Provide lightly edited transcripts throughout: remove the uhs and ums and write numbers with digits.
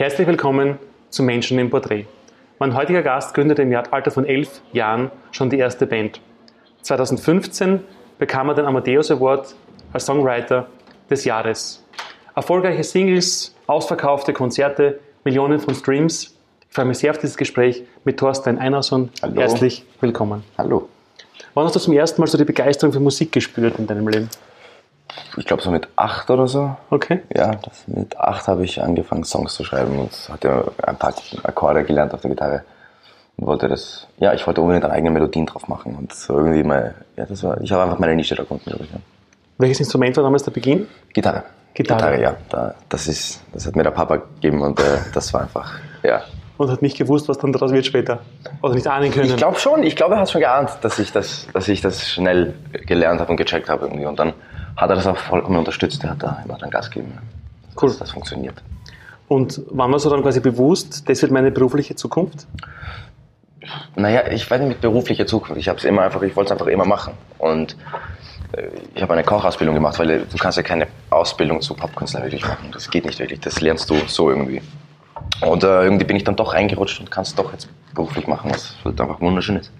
Herzlich willkommen zu Menschen im Porträt. Mein heutiger Gast gründete im Alter von 11 Jahren schon die erste Band. 2015 bekam er den Amadeus Award als Songwriter des Jahres. Erfolgreiche Singles, ausverkaufte Konzerte, Millionen von Streams. Ich freue mich sehr auf dieses Gespräch mit Thorsteinn Einarsson. Hallo. Herzlich willkommen. Hallo. Wann hast du zum ersten Mal so die Begeisterung für Musik gespürt in deinem Leben? Ich glaube so mit 8 oder so. Okay. Ja, mit 8 habe ich angefangen Songs zu schreiben und hatte ein paar Akkorde gelernt auf der Gitarre und wollte das. Ja, ich wollte unbedingt eigene Melodien drauf machen und so irgendwie mal. Ja, das war. Ich habe einfach meine Nische da gefunden. Welches Instrument war damals der Beginn? Gitarre. Gitarre, ja. Das hat mir der Papa gegeben und das war einfach. Ja. Und hat nicht gewusst, was dann daraus wird später. Oder nicht ahnen können. Ich glaube schon. Ich glaube, er hat schon geahnt, dass ich das schnell gelernt habe und gecheckt habe irgendwie. Und dann hat er das auch vollkommen unterstützt. Er hat da immer dann Gas gegeben. Cool. Dass das funktioniert. Und wann warst du dann quasi bewusst, das wird meine berufliche Zukunft? Naja, ich weiß nicht mit beruflicher Zukunft. Ich wollte es einfach immer machen. Und ich habe eine Kochausbildung gemacht, weil du kannst ja keine Ausbildung zu Popkünstler wirklich machen. Das geht nicht wirklich. Das lernst du so irgendwie. Und irgendwie bin ich dann doch reingerutscht und kann es doch jetzt beruflich machen, was einfach wunderschön ist.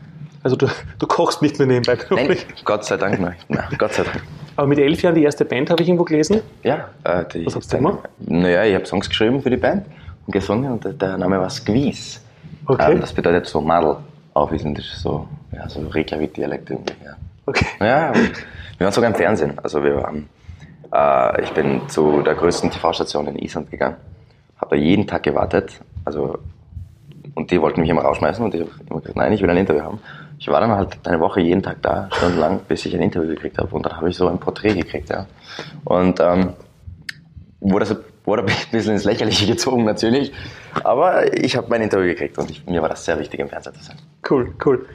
Also du kochst nicht mehr nebenbei beruflich? Nein, Gott sei Dank, nein. Na, Gott sei Dank. Aber mit 11 Jahren die erste Band, habe ich irgendwo gelesen? Ja. Was hast du gemacht? Naja, ich habe Songs geschrieben für die Band und gesungen und der Name war Squeeze. Okay. Das bedeutet so Madel auf Isländisch, so Reykjavik-Dialekt irgendwie. Ja. Okay. Ja, wir waren sogar im Fernsehen. Also ich bin zu der größten TV-Station in Island gegangen. Habe da jeden Tag gewartet, also, und die wollten mich immer rausschmeißen und ich habe immer gesagt, nein, ich will ein Interview haben. Ich war dann halt eine Woche jeden Tag da, stundenlang, bis ich ein Interview gekriegt habe und dann habe ich so ein Porträt gekriegt, ja. Und wurde ein bisschen ins Lächerliche gezogen natürlich, aber ich habe mein Interview gekriegt und mir war das sehr wichtig, im Fernsehen zu sein. Cool.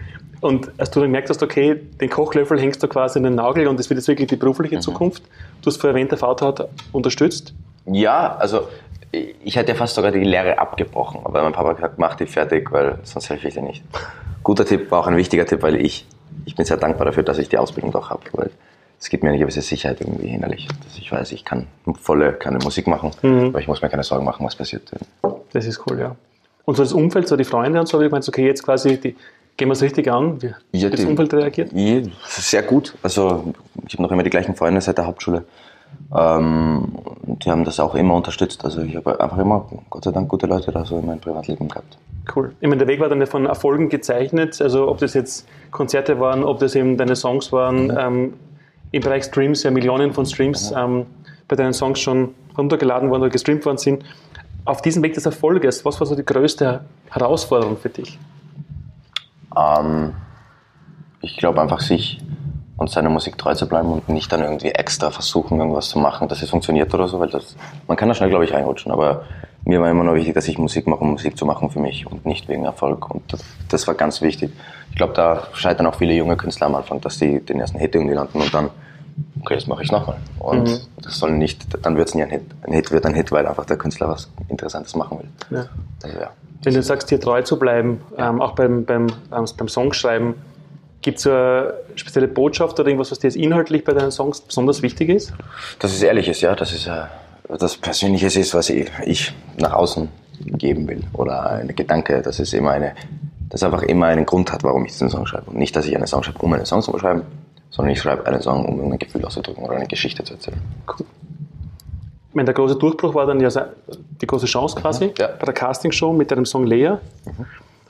Und als du dann gemerkt hast, okay, den Kochlöffel hängst du quasi in den Nagel und das wird jetzt wirklich die berufliche Zukunft, du hast vorher erwähnt, der Vater hat unterstützt? Ja, also ich hätte ja fast sogar die Lehre abgebrochen, aber mein Papa hat gesagt, mach die fertig, weil sonst helfe ich dir nicht. Guter Tipp, war auch ein wichtiger Tipp, weil ich bin sehr dankbar dafür, dass ich die Ausbildung doch habe, weil es gibt mir eine gewisse Sicherheit irgendwie innerlich, dass ich weiß, ich kann keine Musik machen, aber ich muss mir keine Sorgen machen, was passiert. Das ist cool, ja. Und so das Umfeld, so die Freunde und so, wie meinst du, okay, jetzt quasi, gehen wir es richtig an, wie hat das Umfeld reagiert? Sehr gut, also ich habe noch immer die gleichen Freunde seit der Hauptschule. Die haben das auch immer unterstützt, also ich habe einfach immer, Gott sei Dank, gute Leute da so in meinem Privatleben gehabt. Cool. Ich meine, der Weg war dann von Erfolgen gezeichnet, also ob das jetzt Konzerte waren, ob das eben deine Songs waren, im Bereich Streams, ja Millionen von Streams bei deinen Songs schon runtergeladen worden oder gestreamt worden sind. Auf diesem Weg des Erfolges, was war so die größte Herausforderung für dich? Ich glaube einfach sich und seiner Musik treu zu bleiben und nicht dann irgendwie extra versuchen, irgendwas zu machen, dass es funktioniert oder so, weil man kann da schnell, glaube ich, reinrutschen, aber mir war immer noch wichtig, dass ich Musik mache, um Musik zu machen für mich und nicht wegen Erfolg und das war ganz wichtig. Ich glaube, da scheitern auch viele junge Künstler am Anfang, dass die den ersten Hit irgendwie landen und dann, okay, das mache ich nochmal und das soll nicht, dann wird es nie ein Hit. Ein Hit wird ein Hit, weil einfach der Künstler was Interessantes machen will. Ja. Also, ja. Wenn du sagst, dir treu zu bleiben, auch beim Songschreiben, gibt es eine spezielle Botschaft oder irgendwas, was dir jetzt inhaltlich bei deinen Songs besonders wichtig ist? Dass es ehrlich ist, ja. Dass es das Persönliche ist, was ich nach außen geben will. Oder ein Gedanke, dass es einfach immer einen Grund hat, warum ich diesen Song schreibe. Und nicht, dass ich einen Song schreibe, um einen Song zu schreiben, sondern ich schreibe einen Song, um ein Gefühl auszudrücken oder eine Geschichte zu erzählen. Cool. Ich meine, der große Durchbruch war dann ja die große Chance quasi bei der Castingshow mit deinem Song Lea.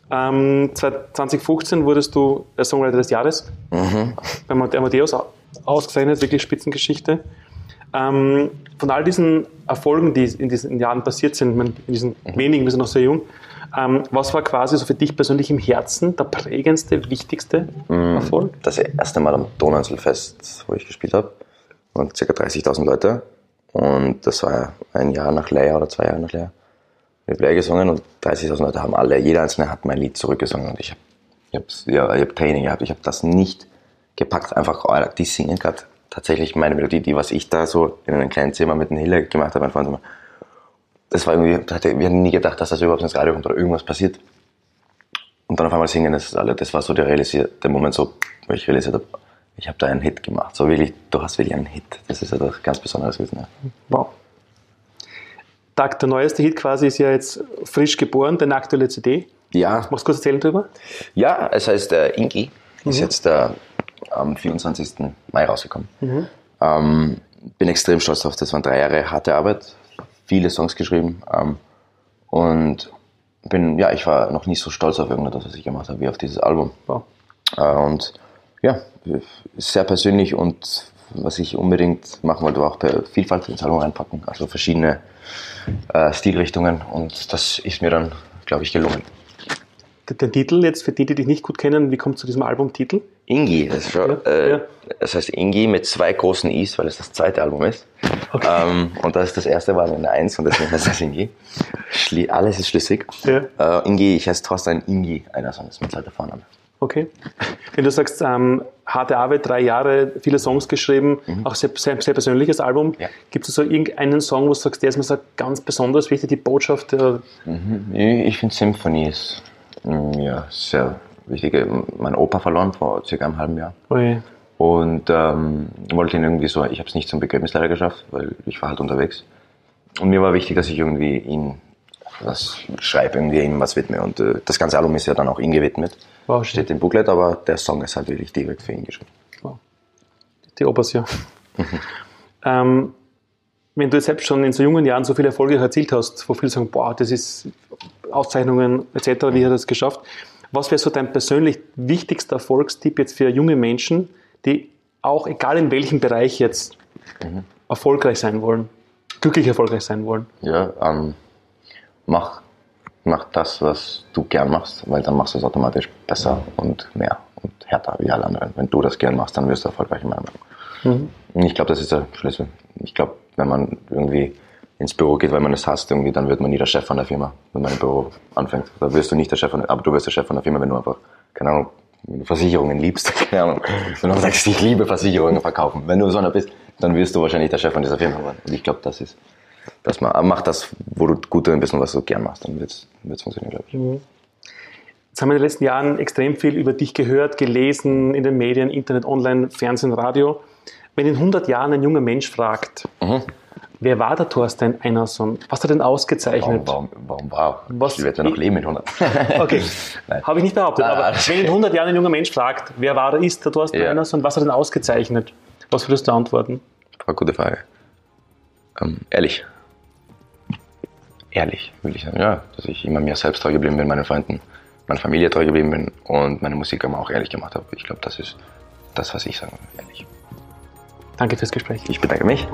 2015 wurdest du der Songwriter des Jahres beim Amadeus ausgezeichnet, wirklich Spitzengeschichte. Von all diesen Erfolgen, die in diesen Jahren passiert sind, in diesen wenigen, wir sind noch sehr jung, was war quasi so für dich persönlich im Herzen der prägendste, wichtigste Erfolg? Das erste Mal am Donauinselfest, wo ich gespielt habe, waren ca. 30.000 Leute und das war ein Jahr nach Lea oder 2 Jahre nach Lea. Ich habe Lea gesungen und 30.000 Leute haben jeder einzelne hat mein Lied zurückgesungen und ich hab Training gehabt, ich habe das nicht gepackt, einfach, die singen gerade tatsächlich meine Melodie, was ich da so in einem kleinen Zimmer mit dem Hiller gemacht habe, mein Freund, das war irgendwie, wir hatten nie gedacht, dass das überhaupt ins Radio kommt oder irgendwas passiert. Und dann auf einmal singen, das war so der Moment, so, wo ich realisiert habe, ich habe da einen Hit gemacht, so wirklich, du hast wirklich einen Hit, das ist ja das ganz Besonderes gewesen. Ja. Wow. Tag, der neueste Hit quasi ist ja jetzt frisch geboren, deine aktuelle CD. Ja. Magst du kurz erzählen darüber? Ja, es heißt INGI, ist jetzt am 24. Mai rausgekommen. Mhm. Bin extrem stolz drauf, das waren 3 Jahre harte Arbeit, viele Songs geschrieben und ich war noch nie so stolz auf irgendetwas, was ich gemacht habe, wie auf dieses Album. Wow. Und ja, sehr persönlich und was ich unbedingt machen wollte, war auch Vielfalt ins Album reinpacken, also verschiedene Stilrichtungen und das ist mir dann, glaube ich, gelungen. Den Titel jetzt, für die dich nicht gut kennen, wie kommt es zu diesem Albumtitel? INGI, das heißt INGI mit 2 großen I's, weil es das 2. Album ist. Okay. Und das ist das 1. war eine 1 und deswegen heißt das INGI. Alles ist schlüssig. Ja. INGI, ich heiße Thorsteinn Einarsson, das ist mein zweiter Vorname. Okay. Wenn du sagst, harte Arbeit, 3 Jahre, viele Songs geschrieben, auch sehr, sehr, sehr persönliches Album. Ja. Gibt es so irgendeinen Song, wo du sagst, der ist mir so ganz besonders wichtig, die Botschaft? Ich finde Symphonie ist sehr wichtig. Mein Opa verloren vor circa einem halben Jahr. Okay. Und wollte ihn irgendwie so, ich habe es nicht zum Begräbnis leider geschafft, weil ich war halt unterwegs. Und mir war wichtig, dass ich irgendwie ihn was schreibe, irgendwie ihm was widme. Und das ganze Album ist ja dann auch ihm gewidmet. Wow, steht im Booklet, aber der Song ist halt wirklich direkt für ihn geschrieben. Wow. Die Opas, ja. Wenn du jetzt selbst schon in so jungen Jahren so viele Erfolge erzielt hast, wo viele sagen, boah, das ist Auszeichnungen etc., wie hat er das geschafft? Was wäre so dein persönlich wichtigster Erfolgstipp jetzt für junge Menschen, die auch, egal in welchem Bereich jetzt, erfolgreich sein wollen, glücklich erfolgreich sein wollen? Ja, mach das, was du gern machst, weil dann machst du es automatisch besser und mehr und härter wie alle anderen. Wenn du das gern machst, dann wirst du erfolgreich in meiner Meinung. Mhm. Ich glaube, das ist der Schlüssel. Ich glaube, wenn man irgendwie ins Büro geht, weil man es hasst, irgendwie, dann wird man nie der Chef von der Firma, wenn man im Büro anfängt. Da wirst du nicht der Chef von der Firma, aber du wirst der Chef von der Firma, wenn du einfach, keine Ahnung, wenn du Versicherungen liebst, keine Ahnung, wenn du sagst, ich liebe Versicherungen verkaufen. Wenn du so einer bist, dann wirst du wahrscheinlich der Chef von dieser Firma. Und ich glaube, das ist... Dass man macht das, wo du gut drin bist und was du gern machst, dann wird es funktionieren, glaube ich. Jetzt haben wir in den letzten Jahren extrem viel über dich gehört, gelesen, in den Medien, Internet, Online, Fernsehen, Radio. Wenn in 100 Jahren ein junger Mensch fragt, wer war der Thorsteinn Einarsson? Was hat er denn ausgezeichnet? Warum? Ich werde ja noch leben in 100. Okay, habe ich nicht behauptet. Aber wenn in 100 Jahren ein junger Mensch fragt, wer war er ist, der Thorsteinn Einarsson, was hat er denn ausgezeichnet? Was würdest du antworten? Eine gute Frage. Ehrlich, will ich sagen, ja, dass ich immer mir selbst treu geblieben bin, meinen Freunden, meiner Familie treu geblieben bin und meine Musik immer auch ehrlich gemacht habe. Ich glaube, das ist das, was ich sagen will, ehrlich. Danke fürs Gespräch. Ich bedanke mich.